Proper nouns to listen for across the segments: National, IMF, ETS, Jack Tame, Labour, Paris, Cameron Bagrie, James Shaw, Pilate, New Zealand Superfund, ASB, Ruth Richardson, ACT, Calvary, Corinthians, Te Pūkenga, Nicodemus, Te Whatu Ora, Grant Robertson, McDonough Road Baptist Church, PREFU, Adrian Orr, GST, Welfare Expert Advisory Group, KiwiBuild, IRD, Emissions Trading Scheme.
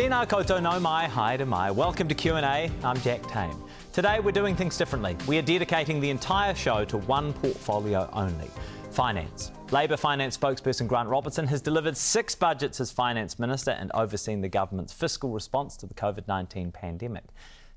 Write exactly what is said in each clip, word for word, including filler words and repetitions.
Tēnā koutou nau mai, haere te mai. Welcome to Q and A, I'm Jack Tame. Today we're doing things differently. We are dedicating the entire show to one portfolio only, finance. Labour finance spokesperson Grant Robertson has delivered six budgets as finance minister and overseen the government's fiscal response to the COVID nineteen pandemic.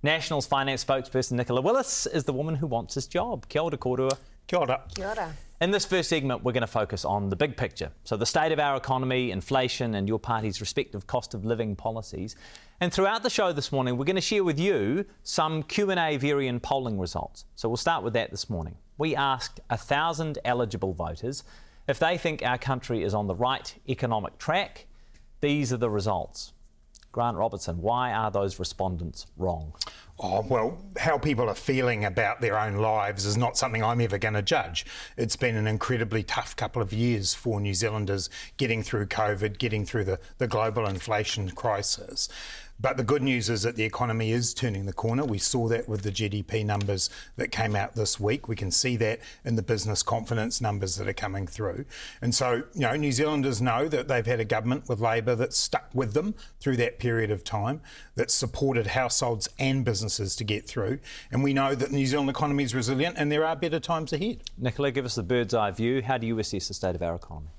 National's finance spokesperson Nicola Willis is the woman who wants his job. Kia ora kōrua. Kia ora. Kia ora. In this first segment, we're going to focus on the big picture. So the state of our economy, inflation and your party's respective cost of living policies. And throughout the show this morning, we're going to share with you some Q and A variant polling results. So we'll start with that this morning. We asked one thousand eligible voters if they think our country is on the right economic track. These are the results. Grant Robertson, why are those respondents wrong? Oh, well, how people are feeling about their own lives is not something I'm ever going to judge. It's been an incredibly tough couple of years for New Zealanders getting through COVID, getting through the, the global inflation crisis. But the good news is that the economy is turning the corner. We saw that with the G D P numbers that came out this week. We can see that in the business confidence numbers that are coming through. And so, you know, New Zealanders know that they've had a government with Labour that stuck with them through that period of time, that supported households and businesses to get through. And we know that the New Zealand economy is resilient and there are better times ahead. Nicola, give us the bird's eye view. How do you assess the state of our economy?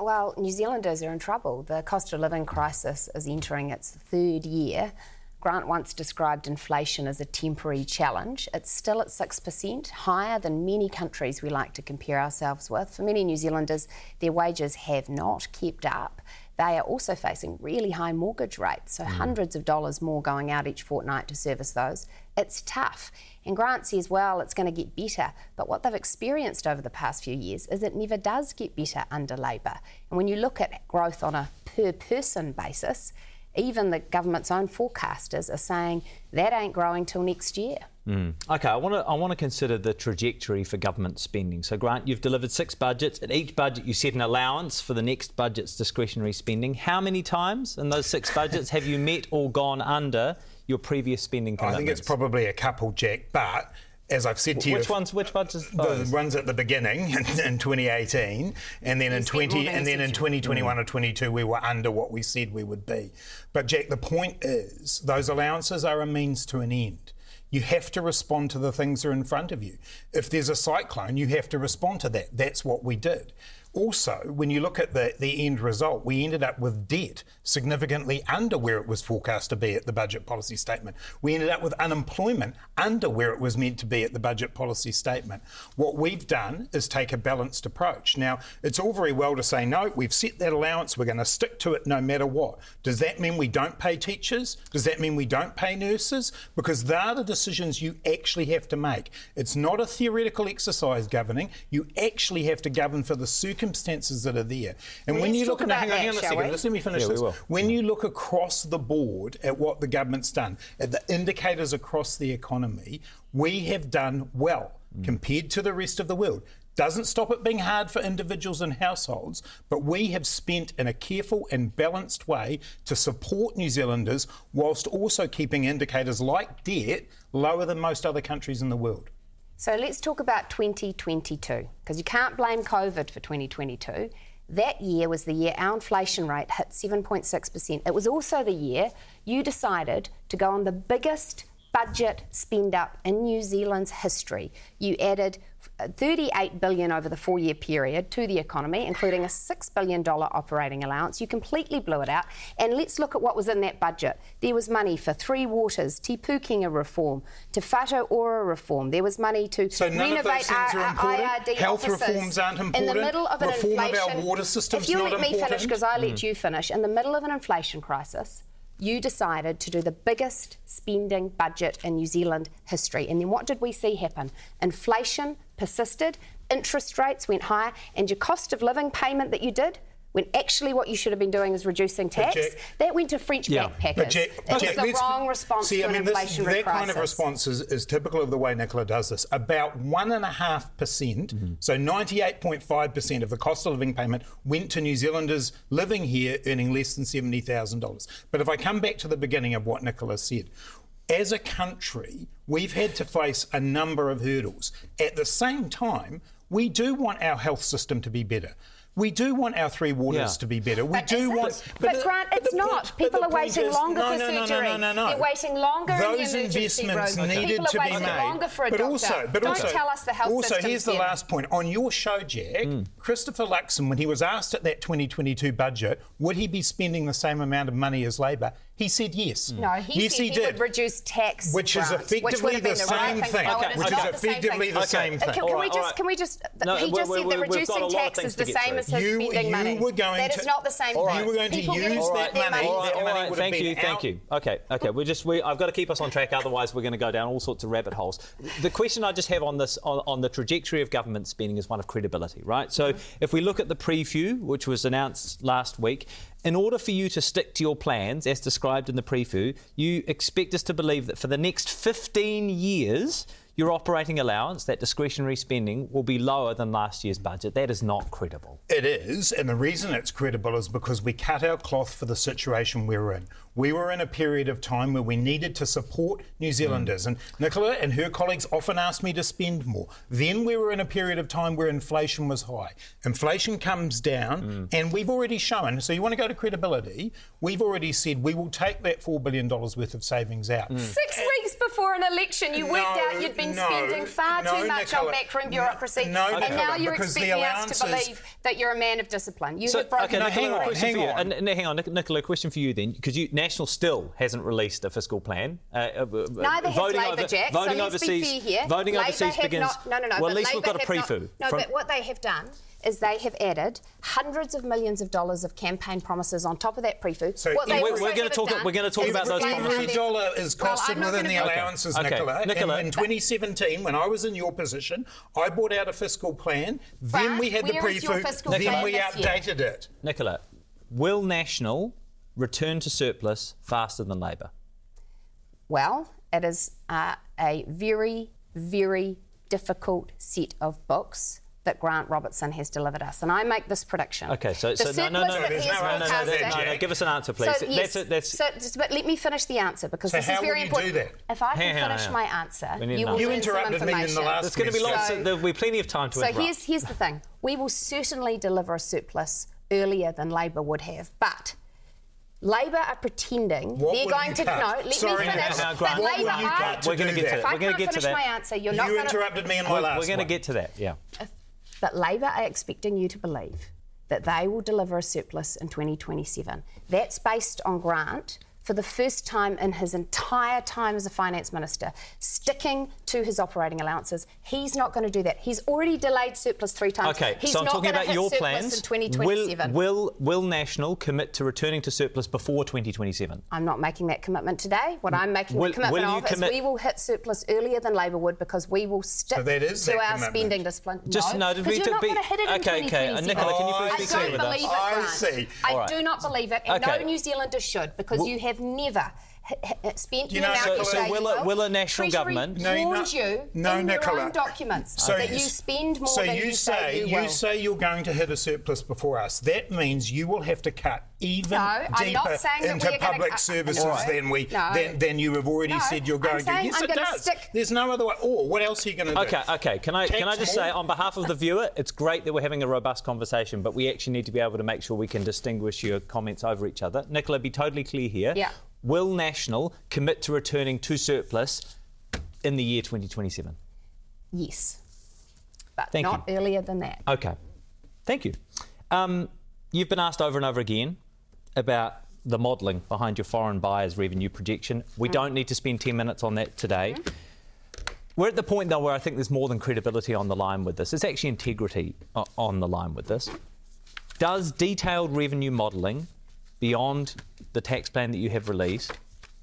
Well, New Zealanders are in trouble. The cost of living crisis is entering its third year. Grant once described inflation as a temporary challenge. It's still at six percent, higher than many countries we like to compare ourselves with. For many New Zealanders, their wages have not kept up. They are also facing really high mortgage rates, so mm. hundreds of dollars more going out each fortnight to service those. It's tough. And Grant says, well, it's going to get better. But what they've experienced over the past few years is it never does get better under Labour. And when you look at growth on a per-person basis, even the government's own forecasters are saying that ain't growing till next year. Mm. OK, I want to I want to consider the trajectory for government spending. So, Grant, you've delivered six budgets. At each budget, you set an allowance for the next budget's discretionary spending. How many times in those six budgets have you met or gone under your previous spending commitments? I think it's probably a couple, Jack, but as I've said to you, which ones? Which budgets? The ones at the beginning in, in twenty eighteen, and then in twenty, and then in twenty twenty-one or twenty-two, we were under what we said we would be. But Jack, the point is, those allowances are a means to an end. You have to respond to the things that are in front of you. If there's a cyclone, you have to respond to that. That's what we did. Also, when you look at the, the end result, we ended up with debt significantly under where it was forecast to be at the budget policy statement. We ended up with unemployment under where it was meant to be at the budget policy statement. What we've done is take a balanced approach. Now, it's all very well to say, no, we've set that allowance, we're going to stick to it no matter what. Does that mean we don't pay teachers? Does that mean we don't pay nurses? Because they're the decisions you actually have to make. It's not a theoretical exercise governing. You actually have to govern for the circumstances circumstances that are there. And Let's when you look at hang on, hang on a second, let me finish yeah, this. When you look across the board at what the government's done, at the indicators across the economy, we have done well mm. compared to the rest of the world. Doesn't stop it being hard for individuals and households, but we have spent in a careful and balanced way to support New Zealanders whilst also keeping indicators like debt lower than most other countries in the world. So let's talk about twenty twenty-two, because you can't blame COVID for twenty twenty-two. That year was the year our inflation rate hit seven point six percent. It was also the year you decided to go on the biggest budget spend up in New Zealand's history. You added thirty-eight billion dollars over the four-year period to the economy, including a six billion dollars operating allowance. You completely blew it out. And let's look at what was in that budget. There was money for Three Waters, Te Pūkenga reform, Te Whatu Ora reform. There was money to so renovate our, our I R D health offices. Health reforms aren't important. In the middle of an reform inflation, of our water system's if you let important. me finish, because I let mm. you finish, in the middle of an inflation crisis, you decided to do the biggest spending budget in New Zealand history. And then what did we see happen? Inflation persisted, interest rates went higher, and your cost of living payment that you did, when actually what you should have been doing is reducing tax, Jack, that went to French yeah. backpackers. Jack, it was Jack, the wrong response see, to I mean, an inflationary crisis. That kind of response is, is typical of the way Nicola does this. About one point five percent, mm-hmm. so ninety-eight point five percent of the cost of living payment went to New Zealanders living here earning less than seventy thousand dollars. But if I come back to the beginning of what Nicola said, as a country, we've had to face a number of hurdles. At the same time, we do want our health system to be better. we do want our three waters yeah. to be better. We but do want... But, but Grant, it's not. Point, people are waiting is, longer no, for no, surgery. No, no, no, no. They're waiting longer Those in the emergency room. Those investments needed to be made. For a but also, but Don't also, tell us the health also, system. Also, here's the yeah. last point. On your show, Jack, mm. Christopher Luxon, when he was asked at that twenty twenty-two budget, would he be spending the same amount of money as Labour, he said yes. Mm. No, he yes, said he, he did. would reduce tax, which grant, is effectively which the, the same right thing. thing. Okay. Which okay. is effectively the same thing. Can we just? No, he just said that reducing tax is the same as his spending money. You were going that to, is not the same. Right. You were going People to use right. that money. Right. That right. money right. Thank you. Out. Thank you. Okay. Okay. We're just. We, I've got to keep us on track, otherwise we're going to go down all sorts of rabbit holes. The question I just have on this, on, on the trajectory of government spending, is one of credibility, right? So if we look at the PREFU, which was announced last week. In order for you to stick to your plans, as described in the PREFU, you expect us to believe that for the next fifteen years, your operating allowance, that discretionary spending, will be lower than last year's budget. That is not credible. It is, and the reason it's credible is because we cut our cloth for the situation we were in. We were in a period of time where we needed to support New Zealanders, mm. and Nicola and her colleagues often asked me to spend more. Then we were in a period of time where inflation was high. Inflation comes down, mm. and we've already shown, so you want to go to credibility, we've already said we will take that four billion dollars worth of savings out. Mm. Six and weeks before an election, you no, worked out you'd been No, spending far no, too much Nicola, on backroom bureaucracy, no, no, and Nicola, now you're expecting us to believe that you're a man of discipline. You so, have broken. Okay, no, hang, on, question hang for you. on, uh, no, hang on, Nicola. A question for you then, because National still hasn't released a fiscal plan. Uh, uh, Neither has Labour, over, Jack. Voting so let's overseas, be fair here. Voting Labour overseas have begins. Not, no, no, no. Well, at least Labour we've got a PREFU. No, but what they have done is they have added hundreds of millions of dollars of campaign promises on top of that PREFU. So what yeah, we're going to talk. We're going to talk about those promises. Every dollar is costed well, within the allowances, okay. Nicola. Okay. Nicola. In twenty seventeen, when I was in your position, I brought out a fiscal plan. But then we had the PREFU. Then we updated year? it. Nicola, will National return to surplus faster than Labour? Well, it is uh, a very, very difficult set of books that Grant Robertson has delivered us, and I make this prediction. Okay, so, so no, no, no, no, no, no, no, no, no, no, give us an answer, please. So, yes, that's a, that's... So, just, but let me finish the answer because so this is very important. How will you do that? If I can hang finish on, my answer, you will You interrupted me in the last. There's going to be lots. So, of, there'll be plenty of time to. So interrupt. here's here's the thing: we will certainly deliver a surplus earlier than Labour would have, but. Labour are pretending what they're going to... Cut? No, let Sorry, me finish. No, no, Grant, what Labour are... We're going to get to that. If I can't finish my answer, you're not going to... You interrupted me in my last one. We're going to get to that, yeah. But Labour are expecting you to believe that they will deliver a surplus in twenty twenty-seven. That's based on Grant, for the first time in his entire time as a finance minister, sticking to his operating allowances. He's not going to do that. He's already delayed surplus three times. Okay, He's so I'm not talking about your plans. In twenty twenty-seven. Will, will, will National commit to returning to surplus before twenty twenty-seven? I'm not making that commitment today. What I'm making will, the commitment of commi- is we will hit surplus earlier than Labour would because we will stick so to our commitment. spending discipline. Just, no, because no, you're not going to hit it okay, in okay. twenty twenty-seven. Nicola, can you please be clear with us? I don't believe it, Grant. I do not believe it, and no New Zealander should, because you have never spent you know, so, amount so will, a, will a national Treasury government no, warned no, you no, in Nicola. your own documents so that you spend more so than you, you say, say you will. You say you're going to hit a surplus before us. That means you will have to cut even no, deeper into public gonna, services uh, no, than we no. than, than you have already no, said you're going to. Yes, I'm it does. Stick. There's no other way. Or oh, what else are you going to do? Okay, okay. Can I Tax can I just more? say, on behalf of the viewer, it's great that we're having a robust conversation, but we actually need to be able to make sure we can distinguish your comments over each other. Nicola, be totally clear here. Yeah. Will National commit to returning to surplus in the year twenty twenty-seven? Yes, but Thank not you. earlier than that. Okay. Thank you. Um, you've been asked over and over again about the modelling behind your foreign buyers' revenue projection. We mm. don't need to spend ten minutes on that today. Mm. We're at the point, though, where I think there's more than credibility on the line with this. It's actually integrity uh, on the line with this. Does detailed revenue modelling beyond the tax plan that you have released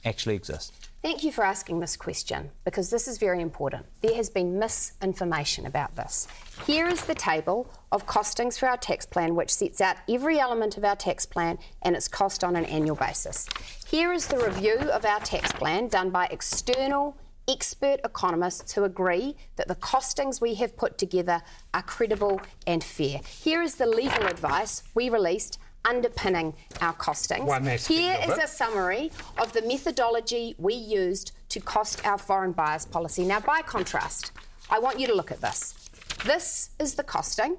actually exist? Thank you for asking this question, because this is very important. There has been misinformation about this. Here is the table of costings for our tax plan, which sets out every element of our tax plan and its cost on an annual basis. Here is the review of our tax plan done by external expert economists who agree that the costings we have put together are credible and fair. Here is the legal advice we released underpinning our costings. Here is a summary of the methodology we used to cost our foreign buyers policy. Now, by contrast, I want you to look at this. This is the costing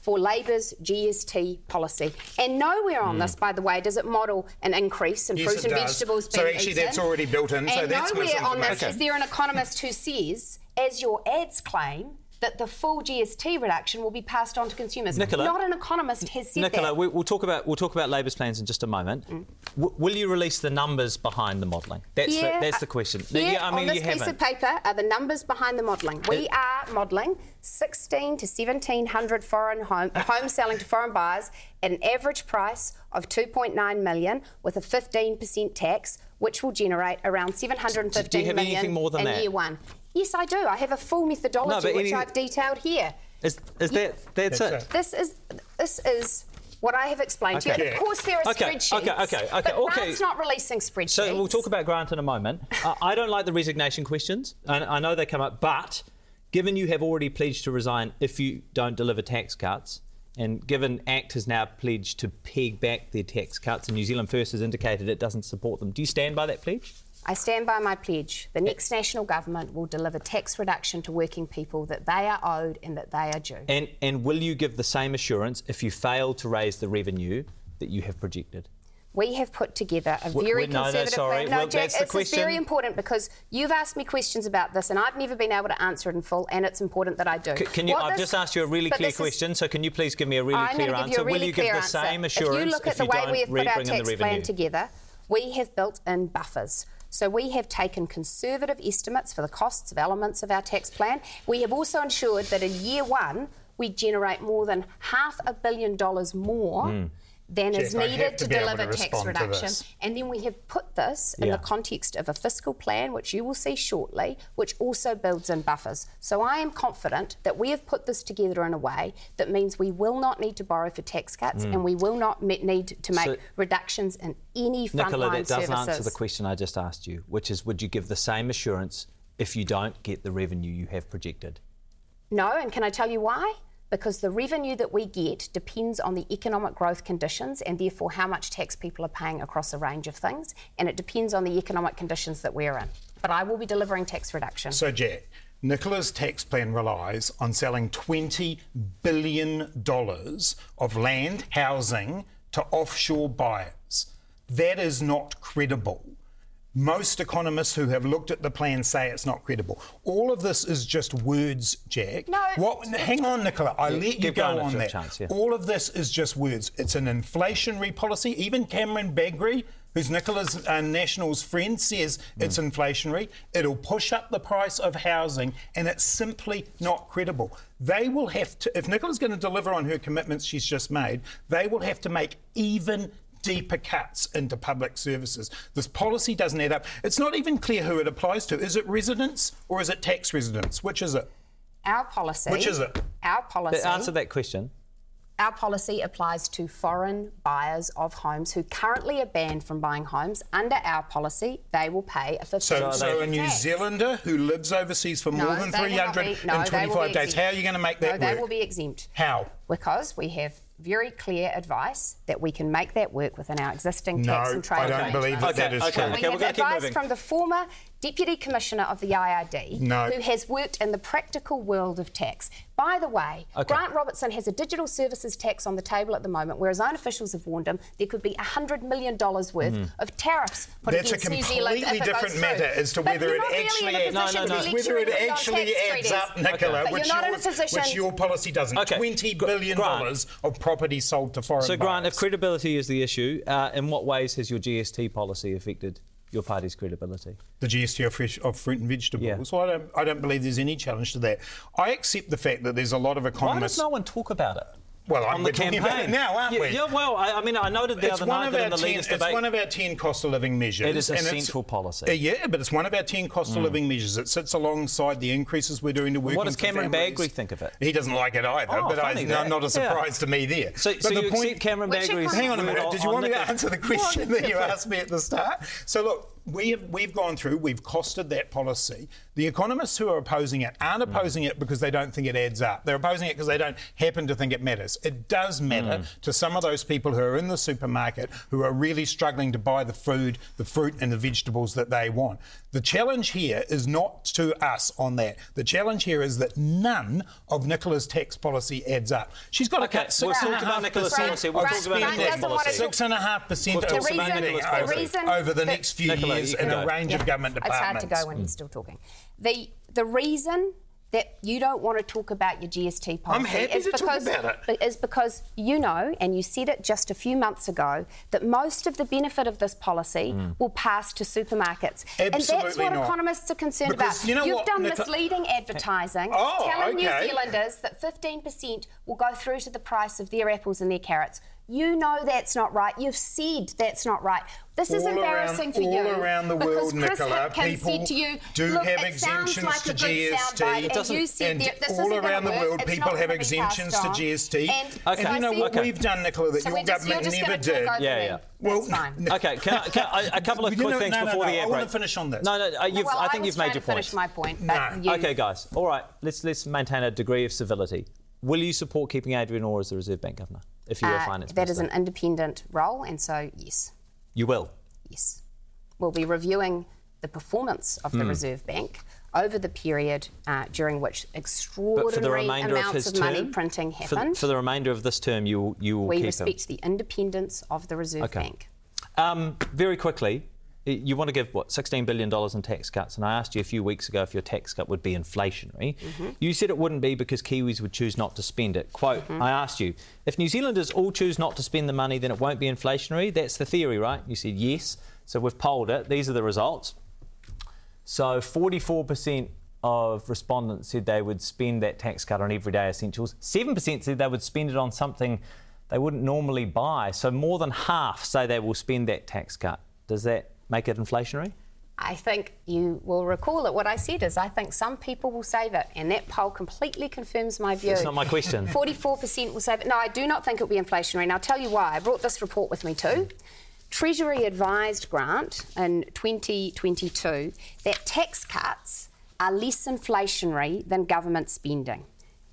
for Labour's G S T policy. And nowhere on mm. this, by the way, does it model an increase in yes, fruit and does. vegetables being eaten. So actually eaten. that's already built in. And so that's nowhere on this okay. is there an economist who says, as your ads claim, that the full G S T reduction will be passed on to consumers. Nicola, Not an economist has said Nicola, that. Nicola, we'll talk about we'll talk about Labour's plans in just a moment. Mm. W- will you release the numbers behind the modelling? That's yeah, the, that's the question. Yeah, yeah, I mean, on this you piece haven't. of paper are the numbers behind the modelling. We it, are modelling sixteen to seventeen hundred foreign home homes selling to foreign buyers at an average price of two point nine million with a fifteen percent tax, which will generate around seven hundred and fifteen million. Do you have anything more than in that? Year one. Yes, I do. I have a full methodology no, which any... I've detailed here. Is, is yeah. that that's, that's it? it? This is this is what I have explained okay. to you. Yeah. Of course, there are okay. spreadsheets. Okay, okay, okay, but okay. Grant's not releasing spreadsheets. So we'll talk about Grant in a moment. uh, I don't like the resignation questions. I, I know they come up, but given you have already pledged to resign if you don't deliver tax cuts, and given ACT has now pledged to peg back their tax cuts, and New Zealand First has indicated it doesn't support them, do you stand by that pledge? I stand by my pledge. The next National Government will deliver tax reduction to working people that they are owed and that they are due. And, and will you give the same assurance if you fail to raise the revenue that you have projected? We have put together a very no, conservative no, plan. No, well, Jack, this is very important because you've asked me questions about this and I've never been able to answer it in full, and it's important that I do. C- can you, I've this, just asked you a really clear question, is, so can you please give me a really I'm clear answer? You really will you give the answer. same assurance if you look at if the way we have put our tax plan together, we have built in buffers. So we have taken conservative estimates for the costs of elements of our tax plan. We have also ensured that in year one, we generate more than half a billion dollars more mm. than Jeff, is needed to, to deliver to tax reduction. And then we have put this yeah. in the context of a fiscal plan, which you will see shortly, which also builds in buffers. So I am confident that we have put this together in a way that means we will not need to borrow for tax cuts mm. and we will not me- need to make so, reductions in any frontline services. Nicola, that doesn't answer the question I just asked you, which is would you give the same assurance if you don't get the revenue you have projected? No, and can I tell you why? Because the revenue that we get depends on the economic growth conditions and therefore how much tax people are paying across a range of things, and it depends on the economic conditions that we're in. But I will be delivering tax reduction. So, Jack, Nicola's tax plan relies on selling twenty billion dollars of land, housing to offshore buyers. That is not credible. Most economists who have looked at the plan say it's not credible. All of this is just words, Jack. No. What, hang on, Nicola. I yeah, let you go on that. Chance, yeah. All of this is just words. It's an inflationary policy. Even Cameron Bagrie, who's Nicola's uh, National's friend, says mm. it's inflationary. It'll push up the price of housing, and it's simply not credible. They will have to, if Nicola's going to deliver on her commitments she's just made, they will have to make even deeper cuts into public services. This policy doesn't add up. It's not even clear who it applies to. Is it residents or is it tax residents? Which is it? Our policy. Which is it? Our policy. Answer that question. Our policy applies to foreign buyers of homes who currently are banned from buying homes. Under our policy, they will pay a fifteen percent so, so a New tax. Zealander who lives overseas for no, more than three hundred twenty-five no, days, how are you going to make that no, work? They will be exempt. How? Because we have very clear advice that we can make that work within our existing tax no, and trade No, I don't believe that, that is okay, true. Okay, we okay, have advice from the former Deputy Commissioner of the I R D no. who has worked in the practical world of tax. By the way, okay. Grant Robertson has a digital services tax on the table at the moment where his own officials have warned him there could be one hundred million dollars worth mm. of tariffs put That's against New Zealand. That's a completely different matter as to whether it actually adds up, Nicola, okay. which, your, which your policy doesn't. Okay. twenty billion dollars Grant. Of property sold to foreign buyers. So, Grant, buyers. If credibility is the issue, uh, in what ways has your G S T policy affected your party's credibility? The G S T of, fresh, of fruit and vegetables. Yeah. Well, I don't, I don't believe there's any challenge to that. I accept the fact that there's a lot of economists... Why does no one talk about it? Well, on I'm the campaign about it now, aren't yeah, we? Yeah, well, I, I mean, I noted the it's other night that in the ten, latest it's debate... It's one of our ten cost of living measures. It is a central policy. Uh, yeah, but it's one of our ten cost mm. of living measures. It sits alongside the increases we're doing to working families. What does Cameron Bagrie think of it? He doesn't like it either, oh, but I, no, not a surprise yeah. to me there. So, but so the you point, accept Cameron Bagrie's... Hang on a minute, did you want me to answer the question that you asked me at the start? So look... We have, we've gone through, we've costed that policy. The economists who are opposing it aren't opposing mm. it because they don't think it adds up. They're opposing it because they don't happen to think it matters. It does matter mm. to some of those people who are in the supermarket who are really struggling to buy the food, the fruit and the vegetables that they want. The challenge here is not to us on that. The challenge here is that none of Nicola's tax policy adds up. She's got okay, to cut six and a half percent. Six and a half percent of spending over the next few years. In a range yeah. of government departments. It's hard to go when he's still talking. The the reason that you don't want to talk about your G S T policy I'm happy is, to because, talk about it. is because you know, and you said it just a few months ago, that most of the benefit of this policy mm. will pass to supermarkets. Absolutely and that's what not. economists are concerned because about. You know You've what, done Nic- misleading advertising, oh, telling okay. New Zealanders that fifteen percent will go through to the price of their apples and their carrots. You know that's not right. You've said that's not right. This all is embarrassing around, for all you. All around the world, Nicola, people to you, do have exemptions like to G S T. It doesn't, and you said and there, this all around the world, it's people have exemptions to G S T. And, okay. and you know what okay. we've done, Nicola, that so your just, government never did. Yeah, yeah. Well, fine. Okay, can I, can I, a couple of quick know, things no, no, before no, the air break. I want to finish on this. No, no, uh, you've, well, I think I you've made your point. I was trying to finish my point. Okay, guys, all right, let's let's maintain a degree of civility. Will you support keeping Adrian Orr as the Reserve Bank Governor? If you're uh, a finance that minister? That is an independent role, and so, yes. You will? Yes. We'll be reviewing the performance of the mm. Reserve Bank over the period uh, during which extraordinary amounts of, of money term, printing happened. For, for the remainder of this term, you, you will we keep We respect him. the independence of the Reserve okay. Bank. Um, very quickly, you want to give, what, sixteen billion dollars in tax cuts, and I asked you a few weeks ago if your tax cut would be inflationary. Mm-hmm. You said it wouldn't be because Kiwis would choose not to spend it. Quote, mm-hmm. I asked you, if New Zealanders all choose not to spend the money, then it won't be inflationary. That's the theory, right? You said yes. So we've polled it. These are the results. So forty-four percent of respondents said they would spend that tax cut on everyday essentials. seven percent said they would spend it on something they wouldn't normally buy. So more than half say they will spend that tax cut. Does that make it inflationary? I think you will recall that what I said is I think some people will save it, and that poll completely confirms my view. That's not my question. forty-four percent will save it. No, I do not think it will be inflationary, and I'll tell you why. I brought this report with me too. Treasury advised Grant in twenty twenty-two that tax cuts are less inflationary than government spending.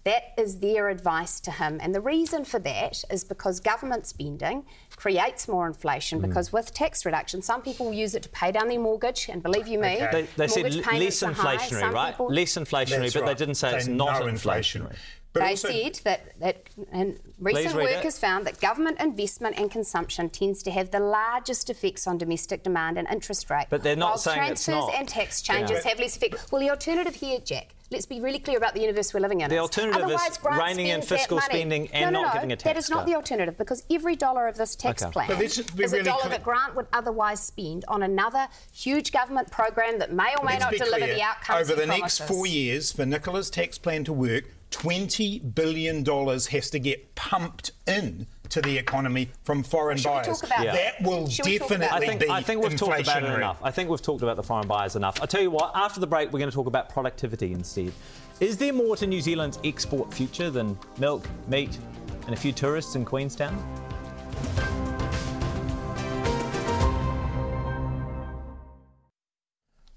That is their advice to him. And the reason for that is because government spending creates more inflation mm. because with tax reduction, some people will use it to pay down their mortgage. And believe you me, okay. they, they said less inflationary, right? People, less inflationary, but right. they didn't say they it's not no inflationary. inflationary. But they also said that, that and recent work has found that government investment and consumption tends to have the largest effects on domestic demand and interest rate. But they're not while saying it's not. Transfers and tax changes yeah. have less effect. Well, the alternative here, Jack, let's be really clear about the universe we're living in. The alternative Otherwise, is reining in fiscal spending and no, no, not no, giving a tax cut. That is not the alternative, because every dollar of this tax okay. plan is really a dollar clear. that Grant would otherwise spend on another huge government program that may or may let's not deliver clear. the outcomes Over the promises. next four years, for Nicola's tax plan to work, twenty billion dollars has to get pumped in to the economy from foreign Should buyers. Yeah. That will definitely I think, be I think we've talked about it enough. I think we've talked about the foreign buyers enough. I'll tell you what, after the break, we're going to talk about productivity instead. Is there more to New Zealand's export future than milk, meat, and a few tourists in Queenstown?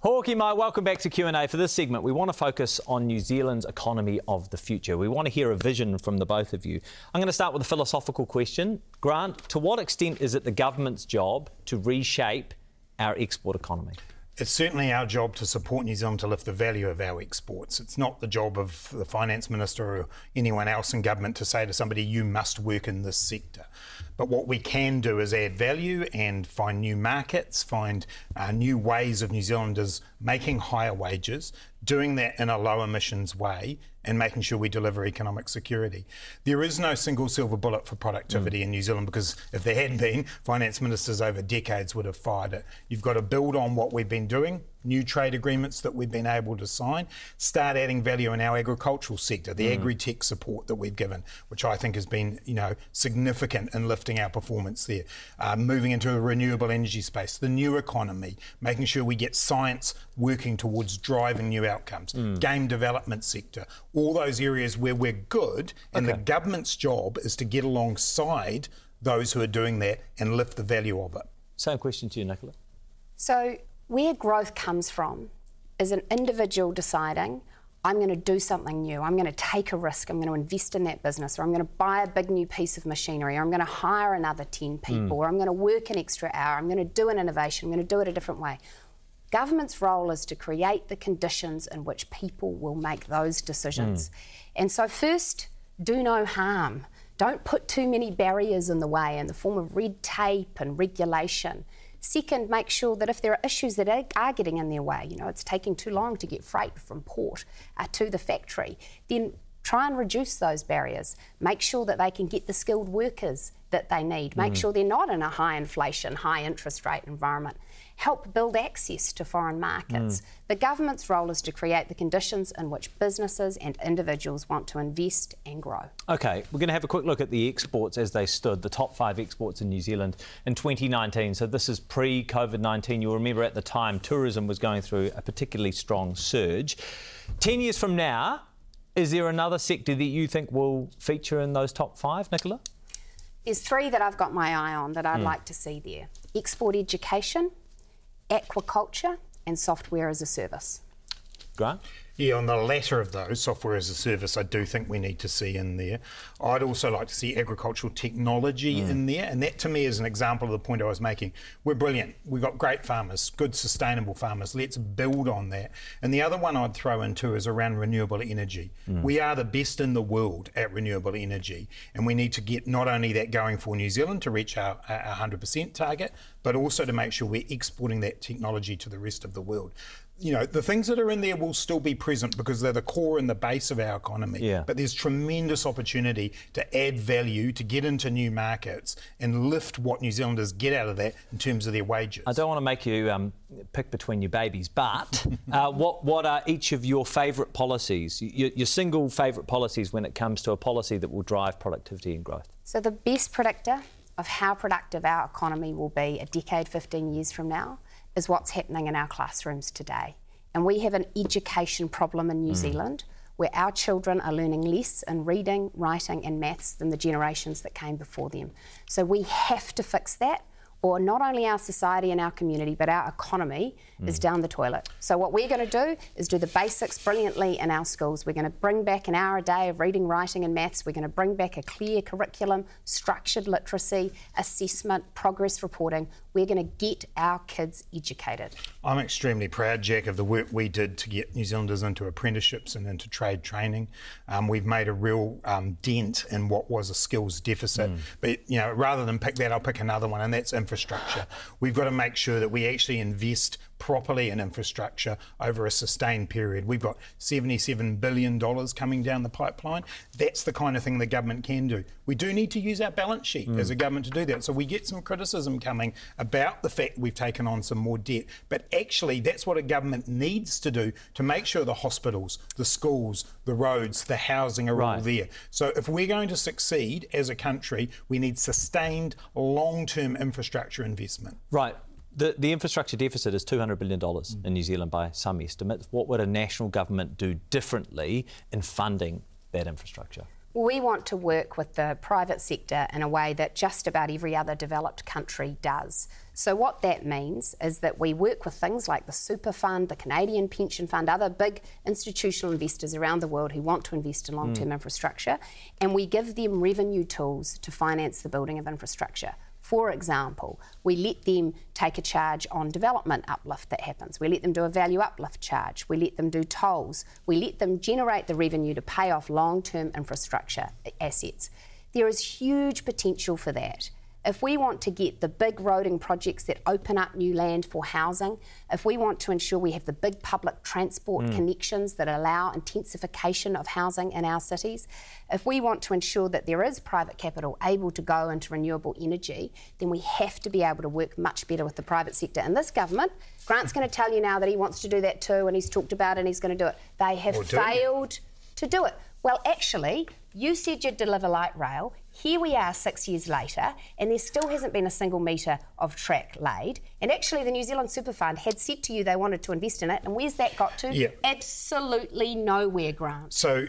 Hōki mai, welcome back to Q and A. For this segment, we want to focus on New Zealand's economy of the future. We want to hear a vision from the both of you. I'm going to start with a philosophical question. Grant, to what extent is it the government's job to reshape our export economy? It's certainly our job to support New Zealand to lift the value of our exports. It's not the job of the finance minister or anyone else in government to say to somebody, you must work in this sector. But what we can do is add value and find new markets, find uh, new ways of New Zealanders making higher wages, doing that in a low emissions way, and making sure we deliver economic security. There is no single silver bullet for productivity mm. in New Zealand, because if there had been, finance ministers over decades would have fired it. You've got to build on what we've been doing, new trade agreements that we've been able to sign, start adding value in our agricultural sector, the mm. agri-tech support that we've given, which I think has been, you know, significant in lifting our performance there. Uh, moving into a renewable energy space, the new economy, making sure we get science working towards driving new outcomes, mm. game development sector, all those areas where we're good, and okay. the government's job is to get alongside those who are doing that and lift the value of it. Same question to you, Nicola. So Where growth comes from is an individual deciding, I'm going to do something new, I'm going to take a risk, I'm going to invest in that business, or I'm going to buy a big new piece of machinery, or I'm going to hire another ten people, mm. or I'm going to work an extra hour, I'm going to do an innovation, I'm going to do it a different way. Government's role is to create the conditions in which people will make those decisions. Mm. And so first, do no harm. Don't put too many barriers in the way in the form of red tape and regulation. Second, make sure that if there are issues that are getting in their way, you know, it's taking too long to get freight from port uh, to the factory, then try and reduce those barriers. Make sure that they can get the skilled workers that they need. Make mm. sure they're not in a high inflation, high interest rate environment. Help build access to foreign markets. Mm. The government's role is to create the conditions in which businesses and individuals want to invest and grow. OK, we're going to have a quick look at the exports as they stood, the top five exports in New Zealand in twenty nineteen. So this is pre-COVID nineteen. You'll remember at the time tourism was going through a particularly strong surge. Ten years from now, is there another sector that you think will feature in those top five, Nicola? There's three that I've got my eye on that I'd mm. like to see there. Export education, aquaculture and software as a service. Grant? Yeah, on the latter of those, software as a service, I do think we need to see in there. I'd also like to see agricultural technology mm. in there, and that to me is an example of the point I was making. We're brilliant. We've got great farmers, good sustainable farmers. Let's build on that. And the other one I'd throw into is around renewable energy. Mm. We are the best in the world at renewable energy, and we need to get not only that going for New Zealand to reach our, our one hundred percent target, but also to make sure we're exporting that technology to the rest of the world. You know, the things that are in there will still be present because they're the core and the base of our economy. Yeah. But there's tremendous opportunity to add value, to get into new markets and lift what New Zealanders get out of that in terms of their wages. I don't want to make you um, pick between your babies, but uh, what what are each of your favourite policies, your, your single favourite policies when it comes to a policy that will drive productivity and growth? So the best predictor of how productive our economy will be a decade, fifteen years from now, is what's happening in our classrooms today. And we have an education problem in New mm. Zealand where our children are learning less in reading, writing and maths than the generations that came before them. So we have to fix that, or not only our society and our community, but our economy mm. is down the toilet. So what we're going to do is do the basics brilliantly in our schools. We're going to bring back an hour a day of reading, writing and maths. We're going to bring back a clear curriculum, structured literacy, assessment, progress reporting. We're going to get our kids educated. I'm extremely proud, Jack, of the work we did to get New Zealanders into apprenticeships and into trade training. Um, we've made a real um, dent in what was a skills deficit. Mm. But, you know, rather than pick that, I'll pick another one, and that's infrastructure. We've got to make sure that we actually invest properly in infrastructure over a sustained period. We've got seventy-seven billion dollars coming down the pipeline. That's the kind of thing the government can do. We do need to use our balance sheet mm. as a government to do that. So we get some criticism coming about the fact we've taken on some more debt. But actually, that's what a government needs to do to make sure the hospitals, the schools, the roads, the housing are right. all there. So if we're going to succeed as a country, we need sustained long-term infrastructure investment. Right. The, the infrastructure deficit is two hundred billion dollars mm. in New Zealand by some estimates. What would a national government do differently in funding that infrastructure? We want to work with the private sector in a way that just about every other developed country does. So what that means is that we work with things like the Superfund, the Canadian Pension Fund, other big institutional investors around the world who want to invest in long-term mm. infrastructure, and we give them revenue tools to finance the building of infrastructure. For example, we let them take a charge on development uplift that happens. We let them do a value uplift charge. We let them do tolls. We let them generate the revenue to pay off long-term infrastructure assets. There is huge potential for that. If we want to get the big roading projects that open up new land for housing, if we want to ensure we have the big public transport mm. connections that allow intensification of housing in our cities, if we want to ensure that there is private capital able to go into renewable energy, then we have to be able to work much better with the private sector. And this government, Grant's going to tell you now that he wants to do that too, and he's talked about it and he's going to do it. They have or failed to do it. Well, actually, you said you'd deliver light rail. Here we are six years later, and there still hasn't been a single metre of track laid. And actually, the New Zealand Superfund had said to you they wanted to invest in it, and where's that got to? Yeah. Absolutely nowhere, Grant. So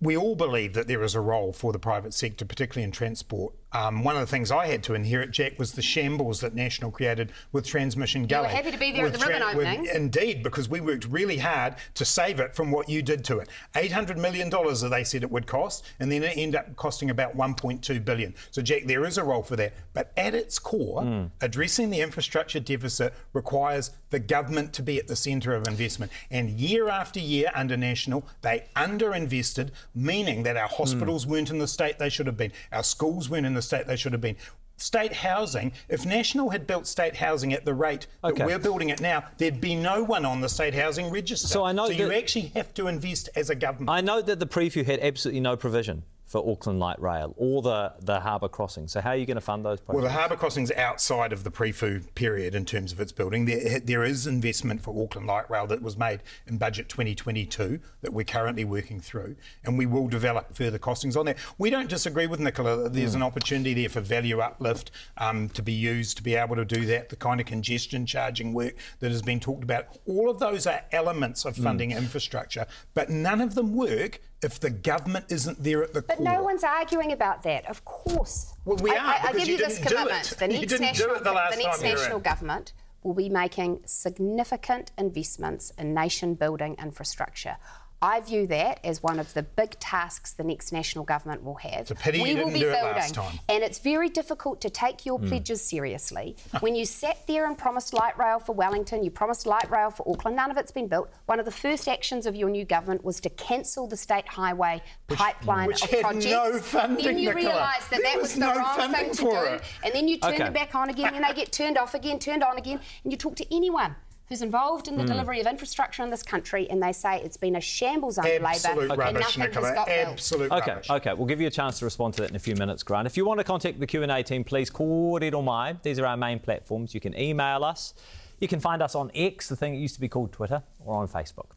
we all believe that there is a role for the private sector, particularly in transport, Um, one of the things I had to inherit, Jack, was the shambles that National created with Transmission Gully. You were happy to be there at the ribbon opening. With, indeed, because we worked really hard to save it from what you did to it. eight hundred million dollars that they said it would cost, and then it ended up costing about one point two billion dollars. So, Jack, there is a role for that. But at its core, mm. addressing the infrastructure deficit requires the government to be at the centre of investment. And year after year under National, they underinvested, meaning that our hospitals mm. weren't in the state they should have been, our schools weren't in the state they should have been. State housing, if National had built state housing at the rate okay. that we're building it now, there'd be no one on the state housing register. So, I know so you actually have to invest as a government. I know that the PREFU had absolutely no provision for Auckland Light Rail or the, the harbour crossing. So how are you going to fund those projects? Well, the harbour crossing's outside of the PREFU period in terms of its building. There, there is investment for Auckland Light Rail that was made in Budget twenty twenty-two that we're currently working through, and we will develop further costings on that. We don't disagree with Nicola. There's mm. an opportunity there for value uplift um, to be used, to be able to do that, the kind of congestion charging work that has been talked about. All of those are elements of funding mm. infrastructure, but none of them work if the government isn't there at the but core. But no one's arguing about that, of course. Well, we are, I, I, I give you, you this commitment. The next national, the the next national government will be making significant investments in nation-building infrastructure. I view that as one of the big tasks the next national government will have. It's a pity we you didn't will be do building. It last time. And it's very difficult to take your mm. pledges seriously. When you sat there and promised light rail for Wellington, you promised light rail for Auckland, none of it's been built. One of the first actions of your new government was to cancel the state highway which, pipeline which of had projects. No funding, then you realised that there that was, was the no wrong thing to do. It. And then you turned okay. it back on again and they get turned off again, turned on again, and you talk to anyone who's involved in the mm. delivery of infrastructure in this country, and they say it's been a shambles under Labour. Absolute okay. rubbish, Nicola. Absolute built. rubbish. Okay, okay. We'll give you a chance to respond to that in a few minutes, Grant. If you want to contact the Q and A team, please call it or mine. These are our main platforms. You can email us. You can find us on X, the thing that used to be called Twitter, or on Facebook.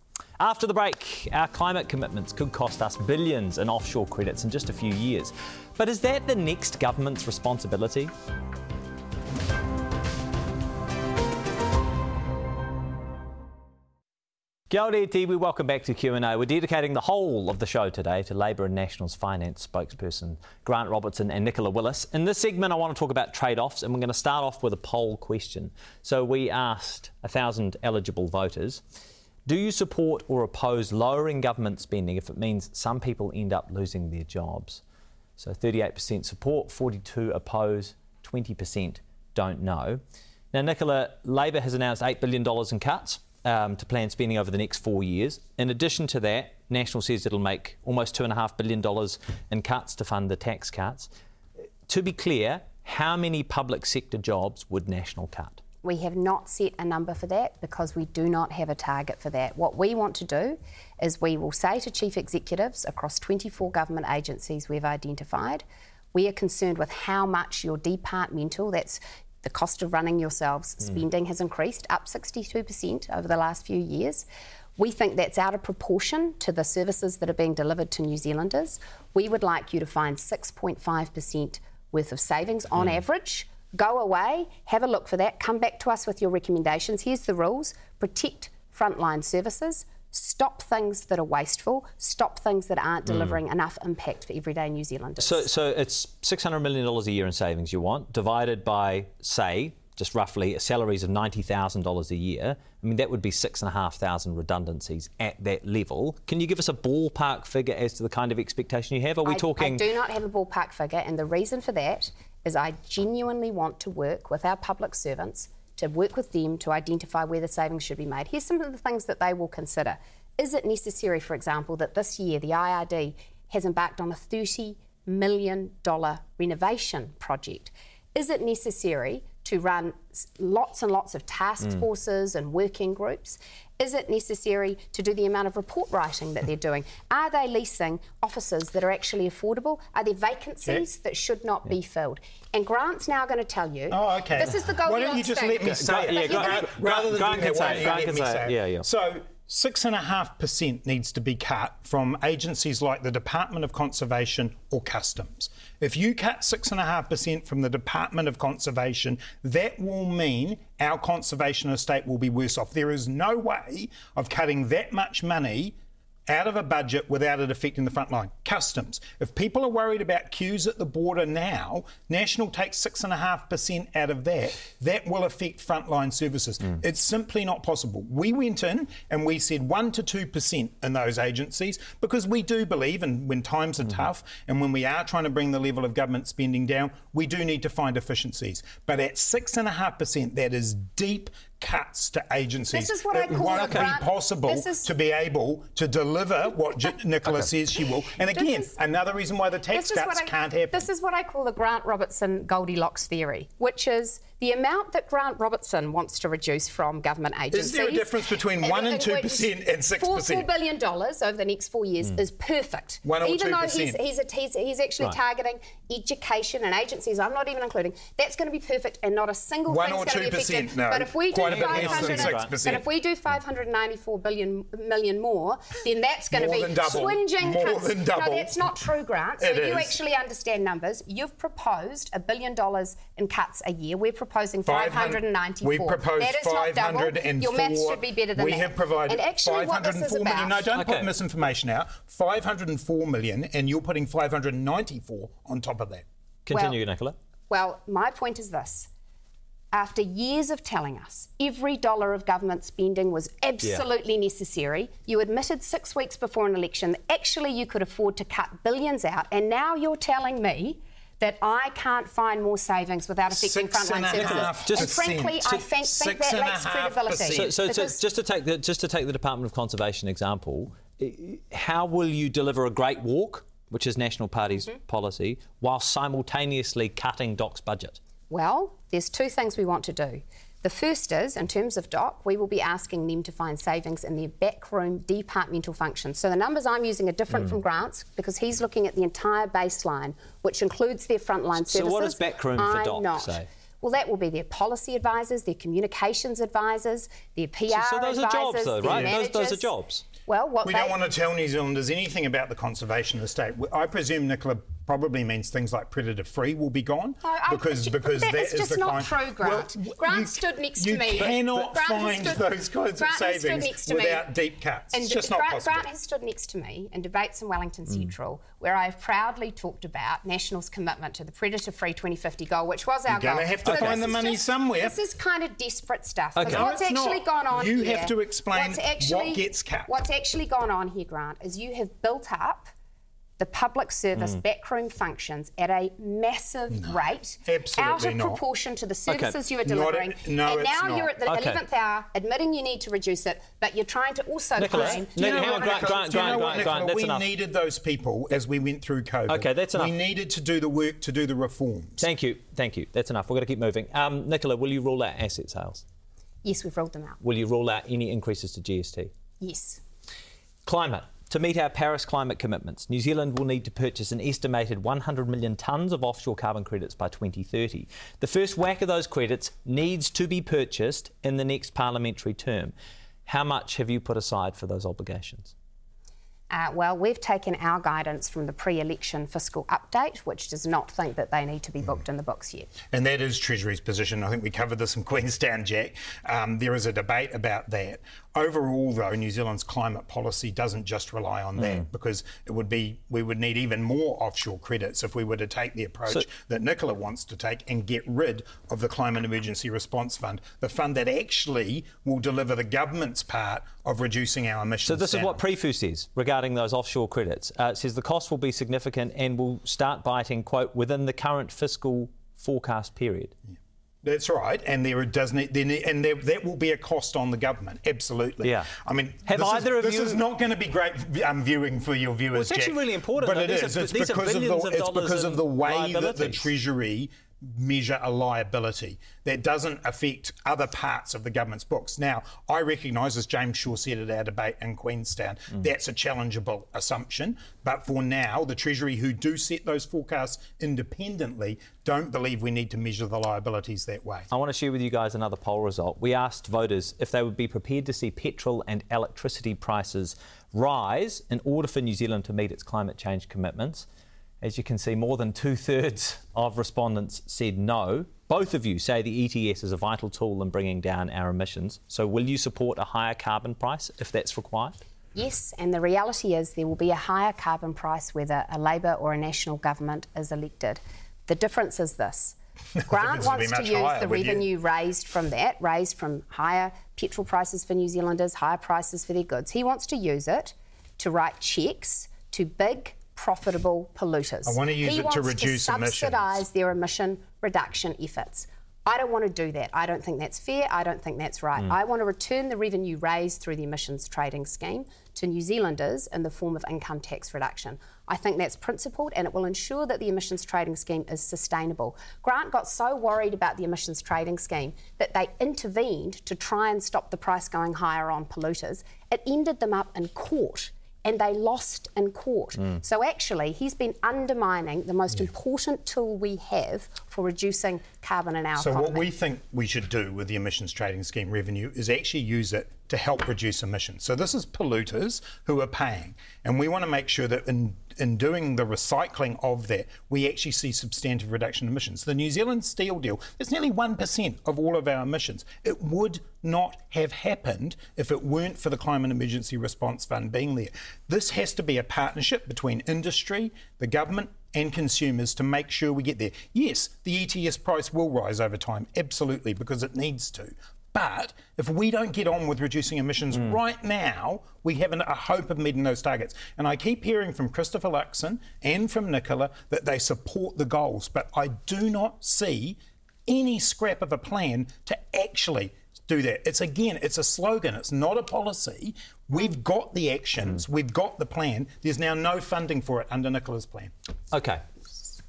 After the break, our climate commitments could cost us billions in offshore credits in just a few years. But is that the next government's responsibility? Kia ora iti, we welcome back to Q and A. We're dedicating the whole of the show today to Labour and National's finance spokesperson Grant Robertson and Nicola Willis. In this segment, I want to talk about trade-offs, and we're going to start off with a poll question. So we asked one thousand eligible voters, do you support or oppose lowering government spending if it means some people end up losing their jobs? So thirty-eight percent support, forty-two percent oppose, twenty percent don't know. Now, Nicola, Labour has announced eight billion dollars in cuts Um, to plan spending over the next four years. In addition to that, National says it'll make almost two point five billion dollars in cuts to fund the tax cuts. To be clear, how many public sector jobs would National cut? We have not set a number for that because we do not have a target for that. What we want to do is we will say to chief executives across twenty-four government agencies we've identified, we are concerned with how much your departmental, that's the cost of running yourselves, spending mm. has increased up sixty-two percent over the last few years. We think that's out of proportion to the services that are being delivered to New Zealanders. We would like you to find six point five percent worth of savings on mm. average. Go away, have a look for that, come back to us with your recommendations. Here's the rules. Protect frontline services. Stop things that are wasteful, stop things that aren't delivering mm. enough impact for everyday New Zealanders. So so it's six hundred million dollars a year in savings you want, divided by, say, just roughly, salaries of ninety thousand dollars a year. I mean, that would be six thousand five hundred redundancies at that level. Can you give us a ballpark figure as to the kind of expectation you have? Are we I, talking... I do not have a ballpark figure, and the reason for that is I genuinely want to work with our public servants to work with them to identify where the savings should be made. Here's some of the things that they will consider. Is it necessary, for example, that this year the I R D has embarked on a thirty million dollars renovation project? Is it necessary to run lots and lots of task mm. forces and working groups? Is it necessary to do the amount of report writing that they're doing? Are they leasing offices that are actually affordable? Are there vacancies yeah. that should not yeah. be filled? And Grant's now going to tell you. Oh, okay. This is the Goldilocks. Why don't you just thing. let me say it? Yeah, Grant, Grant, rather than Grant doing it, why don't you let me say it? Yeah, yeah. So, six point five percent needs to be cut from agencies like the Department of Conservation or Customs. If you cut six point five percent from the Department of Conservation, that will mean our conservation estate will be worse off. There is no way of cutting that much money out of a budget without it affecting the front line. Customs. If people are worried about queues at the border now, National takes six point five percent out of that. That will affect frontline services. Mm. It's simply not possible. We went in and we said one percent to two percent in those agencies because we do believe, and when times are mm-hmm. tough and when we are trying to bring the level of government spending down, we do need to find efficiencies. But at six point five percent, that is deep cuts to agencies. This is what it I call won't be possible is... to be able to deliver what G- Nicola okay. says she will. And again, is... another reason why the tax cuts I... can't happen. This is what I call the Grant Robertson Goldilocks theory, which is the amount that Grant Robertson wants to reduce from government agencies. Is there a difference between one and two percent and six percent? Four billion dollars over the next four years mm. is perfect. One or two percent. Even though he's he's, a, he's, he's actually right. targeting education and agencies, I'm not even including. That's going to be perfect, and not a single one thing's going to be affected. No, but if we do five hundred, but if we do five hundred ninety-four billion million more, then that's going to be swinging. More cuts. than double. No, that's not true, Grant. So it you is. actually understand numbers. You've proposed a billion dollars in cuts a year. We're proposing five hundred ninety-four. We proposed that is not double. Your maths should be better than we that. We have provided five hundred four million. No, don't okay. put misinformation out. five hundred four million, and you're putting five hundred ninety-four on top of that. Continue, well, Nicola. Well, my point is this. After years of telling us every dollar of government spending was absolutely yeah. necessary, you admitted six weeks before an election that actually you could afford to cut billions out, and now you're telling me that I can't find more savings without affecting frontline services. Just and frankly, I think, think that lacks credibility. So, so, so just to take the just to take the Department of Conservation example, how will you deliver a great walk, which is National Party's mm-hmm. policy, while simultaneously cutting D O C's budget? Well, there's two things we want to do. The first is, in terms of D O C, we will be asking them to find savings in their backroom departmental functions. So the numbers I'm using are different mm. from Grant's because he's looking at the entire baseline, which includes their frontline so services. So what is backroom for D O C, say? Well, that will be their policy advisors, their communications advisors, their P R advisors. So, so those are jobs, though, right? Those, those are jobs. Well, what we they... don't want to tell New Zealanders anything about the conservation estate. I presume, Nicola, probably means things like predator-free will be gone. Oh, because I, because that, that is, is the kind... That's just not true, Grant. Well, Grant you, stood next to me. You cannot Grant find stood, those kinds Grant of savings without deep cuts. And it's just Grant, not possible. Grant has stood next to me in debates in Wellington mm. Central where I have proudly talked about National's commitment to the predator-free twenty fifty goal, which was our You're goal. You're going to have to so find the money just, somewhere. This is kind of desperate stuff. Okay. No, what's actually not. gone on you here... You have to explain actually, what gets cut. What's actually gone on here, Grant, is you have built up the public service mm. backroom functions at a massive no, rate, out of not. proportion to the services okay. you are delivering. A, no, and now not. you're at the okay. eleventh hour, admitting you need to reduce it, but you're trying to also Nicola, claim... Nicola, you know hang on, Grant, Grant, Grant, Grant, Grant, that's enough. We needed those people as we went through COVID. Okay, that's enough. We needed to do the work to do the reforms. Thank you, thank you. That's enough. We're going to keep moving. Um, Nicola, will you rule out asset sales? Yes, we've ruled them out. Will you rule out any increases to G S T? Yes. Climate. To meet our Paris climate commitments, New Zealand will need to purchase an estimated one hundred million tonnes of offshore carbon credits by twenty thirty. The first whack of those credits needs to be purchased in the next parliamentary term. How much have you put aside for those obligations? Uh, well, we've taken our guidance from the pre-election fiscal update, which does not think that they need to be booked mm. in the books yet. And that is Treasury's position. I think we covered this in Queenstown, Jack. Um, there is a debate about that. Overall, though, New Zealand's climate policy doesn't just rely on mm. that, because it would be we would need even more offshore credits if we were to take the approach so, that Nicola wants to take and get rid of the Climate Emergency Response Fund, the fund that actually will deliver the government's part of reducing our emissions. So this down. is what PREFU says regarding those offshore credits. Uh, it says the cost will be significant and will start biting, quote, within the current fiscal forecast period. Yeah. That's right, and there does need, there need, and there, that will be a cost on the government, absolutely. Yeah. I mean, Have this, either is, of this you... is not going to be great um, viewing for your viewers, well, it's Jack, actually really important. But it is. It's because of the, it's because of the way that the Treasury measure a liability that doesn't affect other parts of the government's books. Now, I recognise, as James Shaw said at our debate in Queenstown, mm. that's a challengeable assumption, but for now, the Treasury, who do set those forecasts independently, don't believe we need to measure the liabilities that way. I want to share with you guys another poll result. We asked voters if they would be prepared to see petrol and electricity prices rise in order for New Zealand to meet its climate change commitments. As you can see, more than two-thirds of respondents said no. Both of you say the E T S is a vital tool in bringing down our emissions. So will you support a higher carbon price if that's required? Yes, and the reality is there will be a higher carbon price whether a Labour or a National government is elected. The difference is this. Grant wants to use the revenue raised from that, raised from higher petrol prices for New Zealanders, higher prices for their goods. He wants to use it to write cheques to big, profitable polluters. I want to use it to reduce emissions. He wants to subsidise their emission reduction efforts. I don't want to do that. I don't think that's fair. I don't think that's right. Mm. I want to return the revenue raised through the Emissions Trading Scheme to New Zealanders in the form of income tax reduction. I think that's principled and it will ensure that the Emissions Trading Scheme is sustainable. Grant got so worried about the Emissions Trading Scheme that they intervened to try and stop the price going higher on polluters. It ended them up in court and they lost in court. Mm. So actually, he's been undermining the most yeah. important tool we have for reducing carbon in our so economy. So what we think we should do with the Emissions Trading Scheme revenue is actually use it to help reduce emissions. So this is polluters who are paying, and we want to make sure that in, in doing the recycling of that, we actually see substantive reduction in emissions. The New Zealand Steel Deal, that's nearly one percent of all of our emissions. It would not have happened if it weren't for the Climate Emergency Response Fund being there. This has to be a partnership between industry, the government, and consumers to make sure we get there. Yes, the E T S price will rise over time, absolutely, because it needs to. But if we don't get on with reducing emissions mm. right now, we haven't a hope of meeting those targets. And I keep hearing from Christopher Luxon and from Nicola that they support the goals, but I do not see any scrap of a plan to actually do that. It's, again, it's a slogan. It's not a policy. We've got the actions. Mm. We've got the plan. There's now no funding for it under Nicola's plan. OK.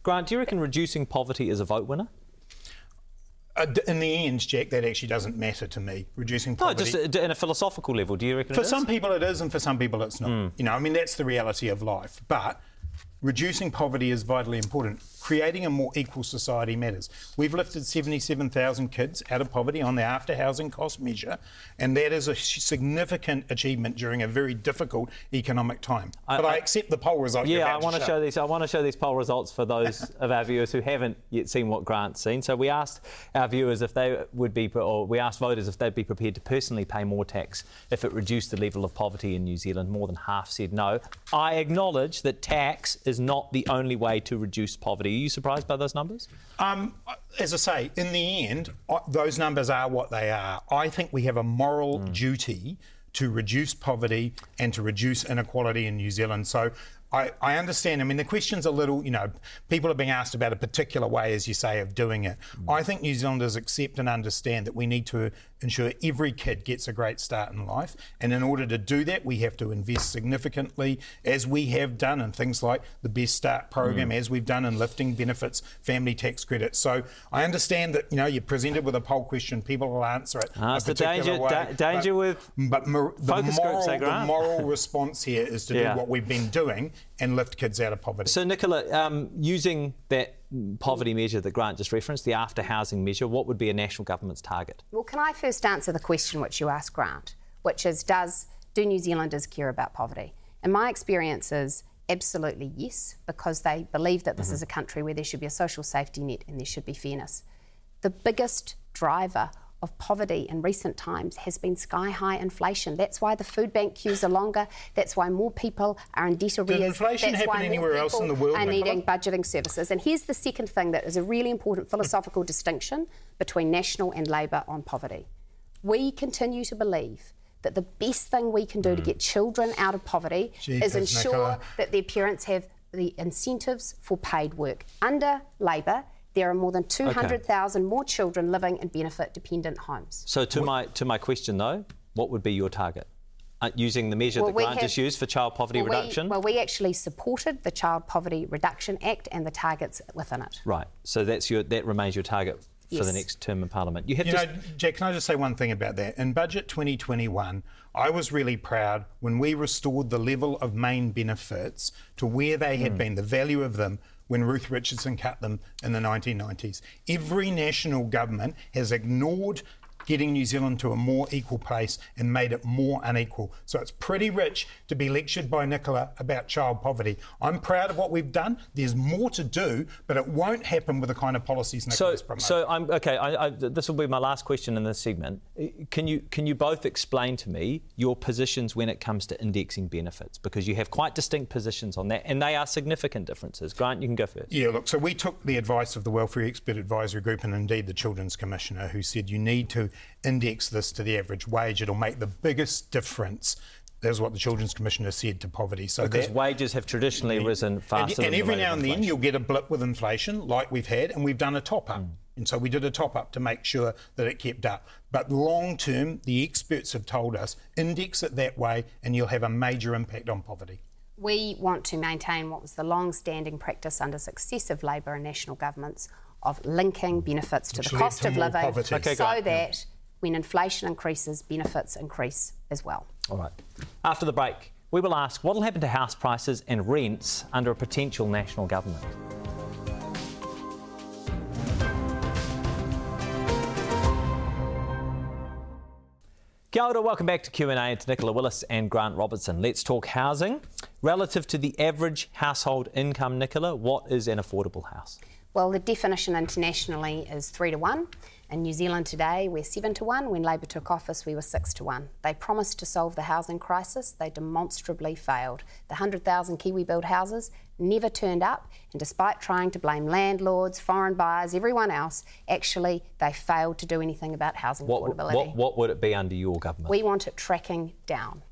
Grant, do you reckon reducing poverty is a vote winner? In the end, Jack, that actually doesn't matter to me, reducing poverty. No, just in a philosophical level, do you reckon it is? For some people it is and for some people it's not. Mm. You know, I mean, that's the reality of life. But reducing poverty is vitally important. Creating a more equal society matters. We've lifted seventy-seven thousand kids out of poverty on the after-housing cost measure, and that is a significant achievement during a very difficult economic time. I, but I, I accept the poll result. Yeah, I want to show. show these. I want to show these poll results for those of our viewers who haven't yet seen what Grant's seen. So we asked our viewers if they would be, or we asked voters if they'd be prepared to personally pay more tax if it reduced the level of poverty in New Zealand. More than half said no. I acknowledge that tax is not the only way to reduce poverty. Are you surprised by those numbers? Um, as I say, in the end, those numbers are what they are. I think we have a moral mm. duty to reduce poverty and to reduce inequality in New Zealand. So I, I understand. I mean, the question's a little, you know, people are being asked about a particular way, as you say, of doing it. Mm. I think New Zealanders accept and understand that we need to ensure every kid gets a great start in life. And in order to do that, we have to invest significantly, as we have done in things like the Best Start program, mm. as we've done in lifting benefits, family tax credits. So I understand that, you know, you're presented with a poll question, people will answer it ah, a so particular danger, way. Da- danger but, with but mor- the focus moral, groups, they grant. The moral response here is to yeah. do what we've been doing and lift kids out of poverty. So, Nicola, um, using that poverty measure that Grant just referenced, the after-housing measure, what would be a national government's target? Well, can I first answer the question which you asked, Grant, which is, does do New Zealanders care about poverty? And my experience is absolutely yes, because they believe that this mm-hmm. is a country where there should be a social safety net and there should be fairness. The biggest driver of poverty in recent times has been sky-high inflation. That's why the food bank queues are longer. That's why more people are in debt arrears. Does inflation happen anywhere else in the world? Are needing budgeting services. And here's the second thing that is a really important philosophical distinction between National and Labour on poverty. We continue to believe that the best thing we can do mm. to get children out of poverty Jeepers, is ensure Nicola. that their parents have the incentives for paid work. Under Labour, there are more than two hundred thousand okay. more children living in benefit-dependent homes. So to my to my question, though, what would be your target? Uh, using the measure well, that Grant have, just used for child poverty well, reduction? We, well, we actually supported the Child Poverty Reduction Act and the targets within it. Right. So that's your that remains your target yes. for the next term in Parliament. You, have you to know, s- Jack, can I just say one thing about that? In Budget twenty twenty-one, I was really proud when we restored the level of main benefits to where they had mm. been, the value of them, when Ruth Richardson cut them in the nineteen nineties. Every national government has ignored getting New Zealand to a more equal place and made it more unequal. So it's pretty rich to be lectured by Nicola about child poverty. I'm proud of what we've done. There's more to do, but it won't happen with the kind of policies Nicola's so, promoting. So, I'm, OK, I, I, this will be my last question in this segment. Can you, can you both explain to me your positions when it comes to indexing benefits? Because you have quite distinct positions on that, and they are significant differences. Grant, you can go first. Yeah, look, so we took the advice of the Welfare Expert Advisory Group and indeed the Children's Commissioner, who said you need to index this to the average wage. It'll make the biggest difference. That's what the Children's Commissioner said to poverty. So because that, wages have traditionally yeah, risen faster and, and than the rate of inflation. And every now and then you'll get a blip with inflation like we've had, and we've done a top-up. Mm. And so we did a top-up to make sure that it kept up. But long-term, the experts have told us, index it that way and you'll have a major impact on poverty. We want to maintain what was the long-standing practice under successive Labour and National governments of linking benefits to Which the cost to of living okay, so that yeah. when inflation increases, benefits increase as well. All right. After the break, we will ask what will happen to house prices and rents under a potential National government. Kia ora, welcome back to Q and A and to Nicola Willis and Grant Robertson. Let's talk housing. Relative to the average household income, Nicola, what is an affordable house? Well, the definition internationally is three to one. In New Zealand today, we're seven to one. When Labour took office, we were six to one. They promised to solve the housing crisis. They demonstrably failed. The one hundred thousand KiwiBuild houses never turned up, and despite trying to blame landlords, foreign buyers, everyone else, actually they failed to do anything about housing what, affordability. What, what would it be under your government? We want it tracking down.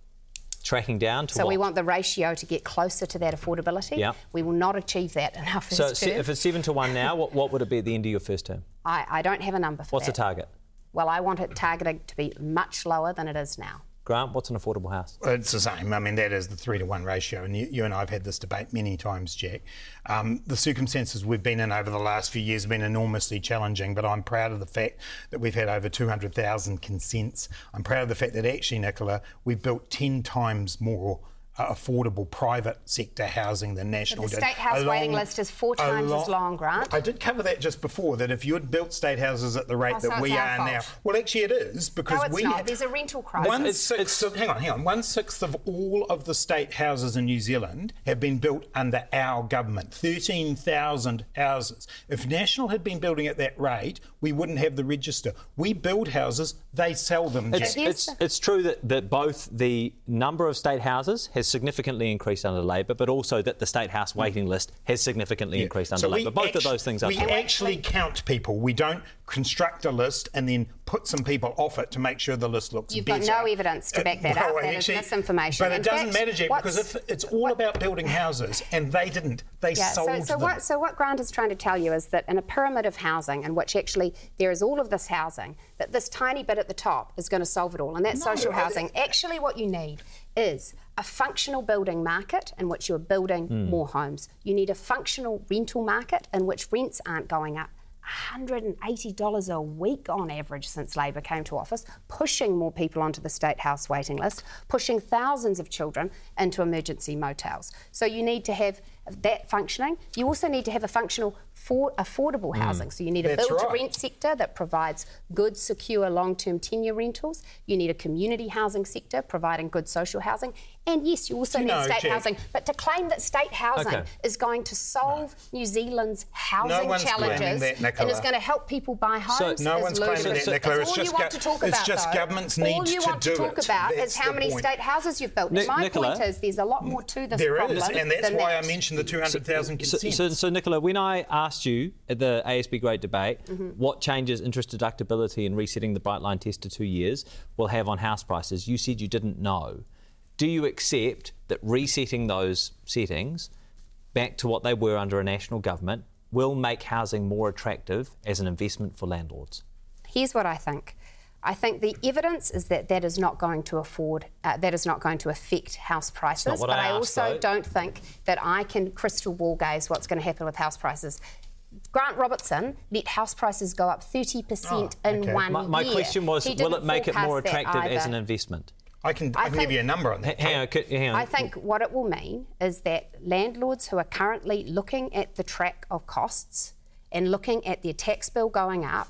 Tracking down to So what? We want the ratio to get closer to that affordability. Yep. We will not achieve that in our first so term. So if it's seven to one now, what, what would it be at the end of your first term? I, I don't have a number for what's that. What's the target? Well, I want it targeted to be much lower than it is now. Grant, what's an affordable house? It's the same. I mean, that is the three to one ratio. And you, you and I have had this debate many times, Jack. Um, the circumstances we've been in over the last few years have been enormously challenging, but I'm proud of the fact that we've had over two hundred thousand consents. I'm proud of the fact that actually, Nicola, we've built ten times more Uh, affordable private sector housing than National did. The State House long, waiting list is four times long, as long, Grant. I did cover that just before, that if you had built state houses at the rate oh, that so we are fault. now... Well, actually it is, because no, we... No, there's a rental crisis. One it's, sixth it's, of, hang on, hang on. One-sixth of all of the state houses in New Zealand have been built under our government, thirteen thousand houses. If National had been building at that rate, we wouldn't have the register. We build houses, they sell them. It's, it's, it's true that, that both the number of state houses has significantly increased under Labour, but also that the State House waiting list has significantly yeah. increased under so Labour. Both actu- of those things are We actually count people. We don't construct a list and then put some people off it to make sure the list looks You've better. You've got no evidence to back that uh, well, up. That actually, is misinformation. But it In doesn't fact, matter, Jack, because if it's all what, about building houses, and they didn't. They yeah, sold so, so them. What, so what Grant is trying to tell you is that in a pyramid of housing, in which actually there is all of this housing, that this tiny bit at the top is going to solve it all, and that's no, social housing. Actually what you need is a functional building market in which you're building mm. more homes. You need a functional rental market in which rents aren't going up one hundred eighty dollars a week on average since Labour came to office, pushing more people onto the State House waiting list, pushing thousands of children into emergency motels. So you need to have that functioning. You also need to have a functional for affordable housing. Mm. So you need a build-to-rent right. sector that provides good, secure, long-term tenure rentals. You need a community housing sector providing good social housing. And yes, you also you need know, state Jack. housing. But to claim that state housing okay. is going to solve no. New Zealand's housing no challenges that, and is going to help people buy homes so, no one's claiming that, Nicola. That's all it's you just want go- to talk about, It's just though. governments need to do it. All you want to talk it. about that's is how many point. state houses you've built. N- My Nicola, point is there's a lot more to this there problem There is, and that's why that. I mentioned the two hundred thousand consents. So, so, so, so, Nicola, when I asked you at the A S B Great Debate mm-hmm. what changes interest deductibility and resetting the bright line test to two years will have on house prices, you said you didn't know. Do you accept that resetting those settings back to what they were under a National government will make housing more attractive as an investment for landlords? Here's what I think. I think the evidence is that that is not going to afford, uh, that is not going to affect house prices. But I, I asked, also though. don't think that I can crystal ball gaze what's going to happen with house prices. Grant Robertson let house prices go up thirty percent oh, in okay. one my, my year. My question was, will it make it more attractive as an investment? I can, I I can think, give you a number on that. Hang on, hang on. I think what it will mean is that landlords who are currently looking at the track of costs and looking at their tax bill going up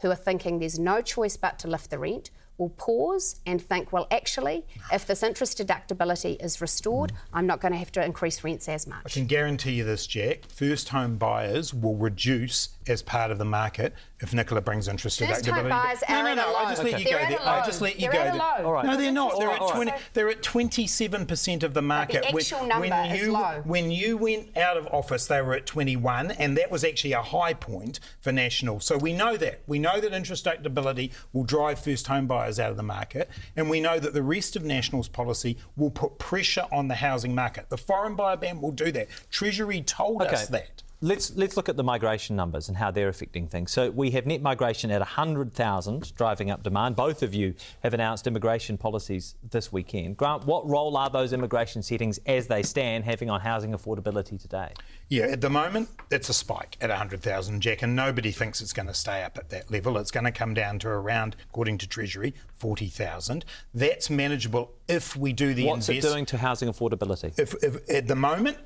who are thinking there's no choice but to lift the rent will pause and think, well, actually, if this interest deductibility is restored, mm. I'm not going to have to increase rents as much. I can guarantee you this, Jack. First home buyers will reduce as part of the market if Nicola brings interest first deductibility. First home buyers are no, no, no, I just let okay. you go there. I just let you they're go there. All right. No, they're not. They're, all at, twenty, right. they're at twenty-seven percent of the market. But the actual when, number when you, is low. When you went out of office, they were at twenty-one, and that was actually a high point for National. So we know that. We know that interest deductibility will drive first home buyers out of the market, and we know that the rest of National's policy will put pressure on the housing market. The foreign buyer ban will do that. Treasury told okay. us that. Let's let's look at the migration numbers and how they're affecting things. So we have net migration at one hundred thousand, driving up demand. Both of you have announced immigration policies this weekend. Grant, what role are those immigration settings as they stand having on housing affordability today? Yeah, at the moment, it's a spike at one hundred thousand, Jack, and nobody thinks it's going to stay up at that level. It's going to come down to around, according to Treasury, forty thousand. That's manageable if we do the investment. What's invest- it doing to housing affordability? If, if at the moment...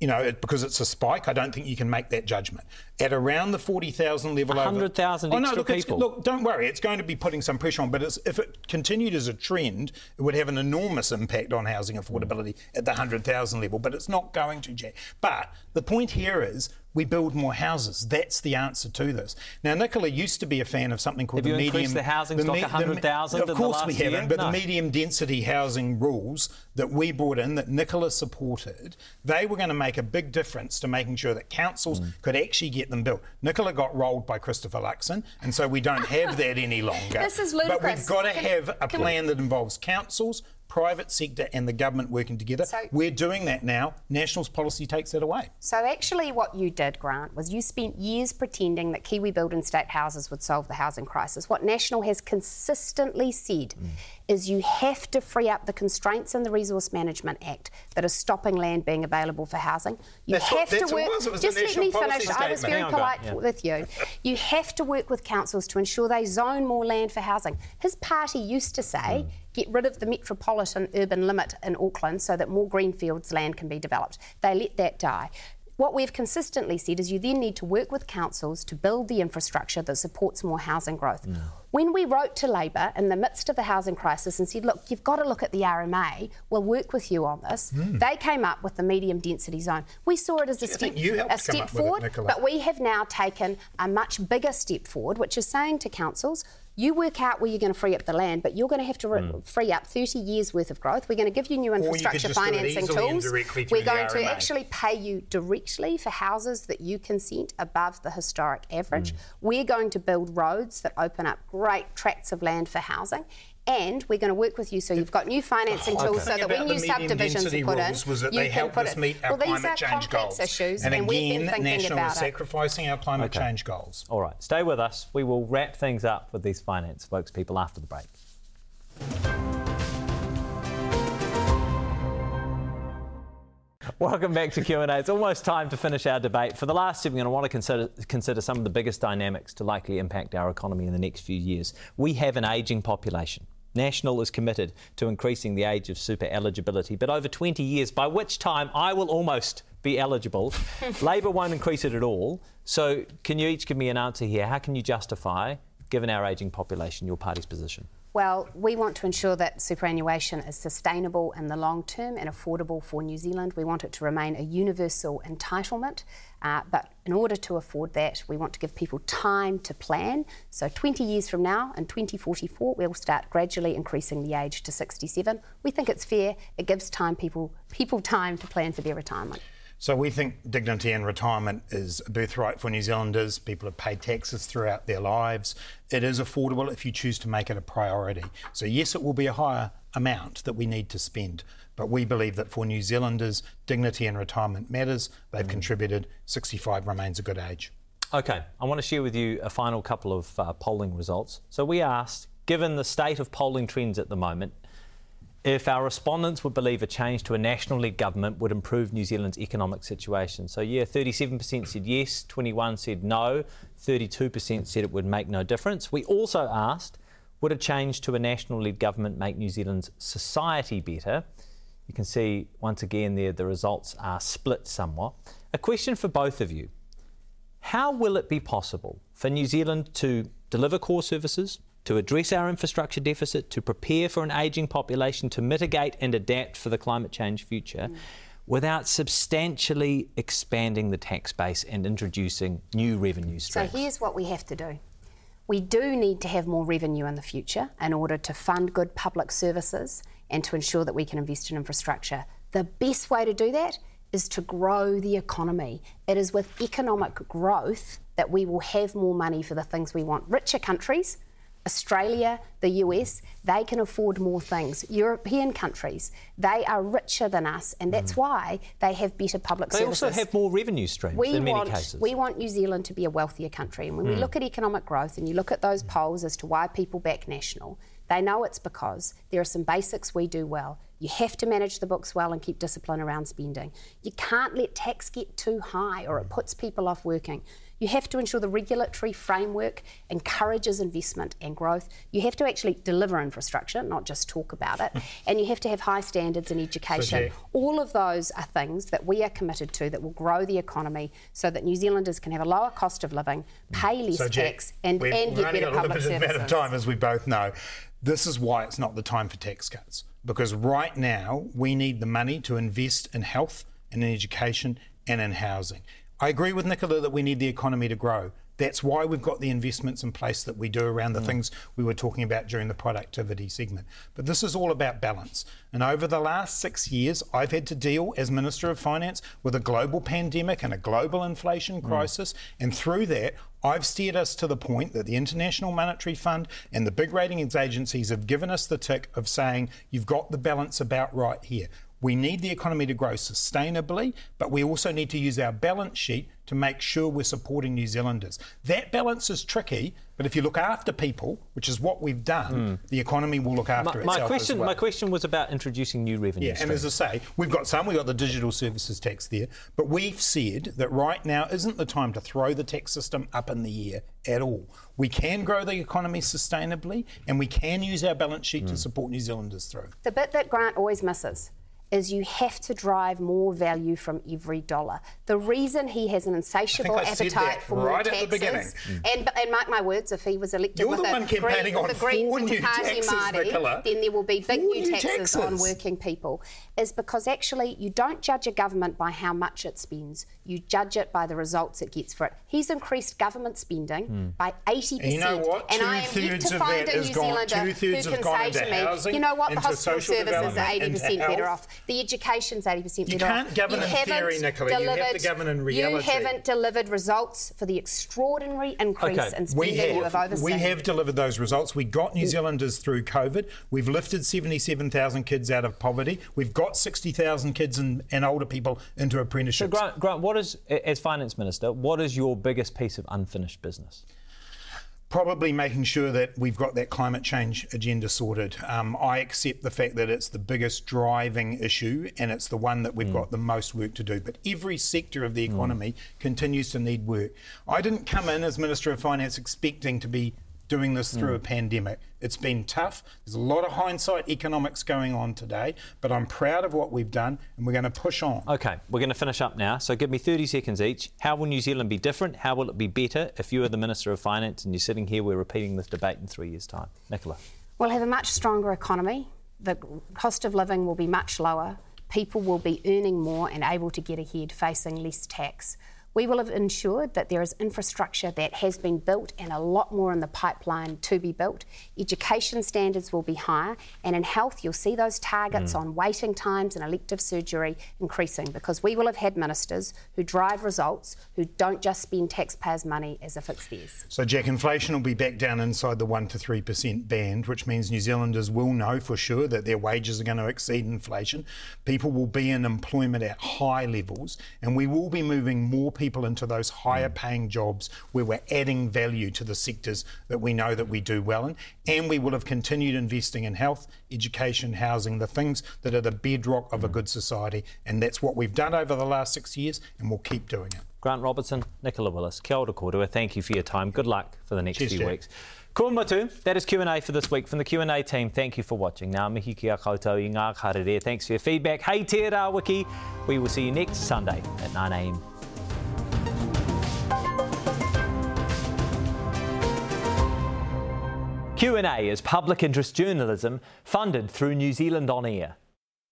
You know, it, because it's a spike, I don't think you can make that judgment. At around the forty thousand level... one hundred thousand over... extra oh, no, look, people. Look, don't worry, it's going to be putting some pressure on, but it's, if it continued as a trend, it would have an enormous impact on housing affordability at the one hundred thousand level, but it's not going to, Jack. But the point here is... we build more houses. That's the answer to this. Now, Nicola used to be a fan of something called the medium... Have you increased the housing stock one hundred thousand in the last year? Of course we haven't, but the medium density housing rules that we brought in, that Nicola supported, they were going to make a big difference to making sure that councils mm. could actually get them built. Nicola got rolled by Christopher Luxon, and so we don't have that any longer. This is ludicrous. But we've got to have a plan that involves councils, private sector and the government working together. So, we're doing that now. National's policy takes that away. So actually what you did, Grant, was you spent years pretending that KiwiBuild and state houses would solve the housing crisis. What National has consistently said mm. is you have to free up the constraints in the Resource Management Act that are stopping land being available for housing. You that's have what, that's to work... It was. It was just let me finish. Statement. I was very on, polite yeah. with you. You have to work with councils to ensure they zone more land for housing. His party used to say... Mm. get rid of the metropolitan urban limit in Auckland so that more greenfields land can be developed. They let that die. What we've consistently said is you then need to work with councils to build the infrastructure that supports more housing growth. No. When we wrote to Labour in the midst of the housing crisis and said, look, you've got to look at the R M A, we'll work with you on this, mm. they came up with the medium density zone. We saw it as a step, a step forward, it, but we have now taken a much bigger step forward, which is saying to councils, you work out where you're going to free up the land, but you're going to have to re- mm. free up thirty years' worth of growth. We're going to give you new infrastructure financing tools. We're going to actually pay you directly for houses that you consent above the historic average. Mm. We're going to build roads that open up great tracts of land for housing. And we're going to work with you, so you've got new financing oh, tools, so that when new subdivisions are put in, was that you they can put us it. Meet our well, these climate are change complex goals. Issues, and, and again, we've been National is sacrificing our climate okay. change goals. All right, stay with us. We will wrap things up with these finance spokespeople after the break. Welcome back to Q and A. It's almost time to finish our debate. For the last segment, I want to consider, consider some of the biggest dynamics to likely impact our economy in the next few years. We have an ageing population. National is committed to increasing the age of super eligibility, but over twenty years, by which time I will almost be eligible. Labour won't increase it at all. So can you each give me an answer here? How can you justify, given our ageing population, your party's position? Well, we want to ensure that superannuation is sustainable in the long term and affordable for New Zealand. We want it to remain a universal entitlement, uh, but in order to afford that, we want to give people time to plan. So twenty years from now, in twenty forty-four, we'll start gradually increasing the age to sixty-seven. We think it's fair. It gives time people people time to plan for their retirement. So we think dignity in retirement is a birthright for New Zealanders. People have paid taxes throughout their lives. It is affordable if you choose to make it a priority. So yes, it will be a higher amount that we need to spend. But we believe that for New Zealanders, dignity in retirement matters. They've mm. contributed. sixty-five remains a good age. OK, I want to share with you a final couple of uh, polling results. So we asked, given the state of polling trends at the moment, if our respondents would believe a change to a National-led government would improve New Zealand's economic situation. So, yeah, thirty-seven percent said yes, twenty-one percent said no, thirty-two percent said it would make no difference. We also asked, would a change to a National-led government make New Zealand's society better? You can see, once again, there the results are split somewhat. A question for both of you. How will it be possible for New Zealand to deliver core services, to address our infrastructure deficit, to prepare for an ageing population, to mitigate and adapt for the climate change future, mm. without substantially expanding the tax base and introducing new revenue streams. So here's what we have to do. We do need to have more revenue in the future in order to fund good public services and to ensure that we can invest in infrastructure. The best way to do that is to grow the economy. It is with economic growth that we will have more money for the things we want. Richer countries, Australia, the U S, they can afford more things. European countries, they are richer than us, and that's mm. why they have better public they services. They also have more revenue streams we in want, many cases. We want New Zealand to be a wealthier country, and when mm. we look at economic growth and you look at those mm. polls as to why people back National, they know it's because there are some basics we do well. You have to manage the books well and keep discipline around spending. You can't let tax get too high or it puts people off working. You have to ensure the regulatory framework encourages investment and growth. You have to actually deliver infrastructure, not just talk about it. And you have to have high standards in education. Okay. All of those are things that we are committed to that will grow the economy so that New Zealanders can have a lower cost of living, pay less so, Jack, tax and, we're and get better public services. Running a limited amount of time, as we both know. This is why it's not the time for tax cuts, because right now we need the money to invest in health and in education and in housing. I agree with Nicola that we need the economy to grow. That's why we've got the investments in place that we do around the mm. things we were talking about during the productivity segment. But this is all about balance. And over the last six years, I've had to deal as Minister of Finance with a global pandemic and a global inflation crisis. Mm. And through that, I've steered us to the point that the International Monetary Fund and the big ratings agencies have given us the tick of saying, you've got the balance about right here. We need the economy to grow sustainably, but we also need to use our balance sheet to make sure we're supporting New Zealanders. That balance is tricky, but if you look after people, which is what we've done, mm. the economy will look after my, itself my question, as well. My question was about introducing new revenue yeah, streams. And as I say, we've got some, we've got the digital services tax there, but we've said that right now isn't the time to throw the tax system up in the air at all. We can grow the economy sustainably, and we can use our balance sheet mm. to support New Zealanders through. The bit that Grant always misses is you have to drive more value from every dollar. The reason he has an insatiable I think I appetite said that for right more taxes, at the beginning. Mm. And, and mark my words, if he was elected You're with the one campaigning on four new taxes, Nicola, then there will be big new, new taxes, taxes on working people, is because actually you don't judge a government by how much it spends. You judge it by the results it gets for it. He's increased government spending mm. by eighty percent. And you know what? Two and I am yet to find a New Zealander who can say to me, housing, you know what, the hospital services are eighty percent better off. The education's eighty percent better off. You can't govern in theory, Nicola. You have to govern in reality. You haven't delivered results for the extraordinary increase okay. in spending you have overseen. We have delivered those results. We got New Zealanders through COVID. We've lifted seventy-seven thousand kids out of poverty. We've got sixty thousand kids and, and older people into apprenticeships. So, Grant, Grant, what is, as Finance Minister, what is your biggest piece of unfinished business? Probably making sure that we've got that climate change agenda sorted. Um, I accept the fact that it's the biggest driving issue and it's the one that we've mm. got the most work to do. But every sector of the economy mm. continues to need work. I didn't come in as Minister of Finance expecting to be doing this through mm. a pandemic. It's been tough. There's a lot of hindsight economics going on today, but I'm proud of what we've done and we're going to push on. OK, we're going to finish up now. So give me thirty seconds each. How will New Zealand be different? How will it be better if you are the Minister of Finance and you're sitting here, we're repeating this debate in three years' time? Nicola. We'll have a much stronger economy. The cost of living will be much lower. People will be earning more and able to get ahead, facing less tax. We will have ensured that there is infrastructure that has been built and a lot more in the pipeline to be built. Education standards will be higher, and in health you'll see those targets mm. on waiting times and elective surgery increasing, because we will have had ministers who drive results, who don't just spend taxpayers' money as if it's theirs. So, Jack, inflation will be back down inside the one percent to three percent band, which means New Zealanders will know for sure that their wages are going to exceed inflation. People will be in employment at high levels, and we will be moving more people people into those higher paying jobs where we're adding value to the sectors that we know that we do well in. And we will have continued investing in health, education, housing, the things that are the bedrock of a good society. And that's what we've done over the last six years and we'll keep doing it. Grant Robertson, Nicola Willis, kia ora kouroa, thank you for your time. Good luck for the next Cheers, few Jack. weeks. Ko Matu, that is Q and A for this week. From the Q and A team, thank you for watching. Ngā mihi ki a koutou i ngā karere. Thanks for your feedback. Hei te rā wiki. We will see you next Sunday at nine a.m. Thank you. Q and A is public interest journalism funded through New Zealand On Air.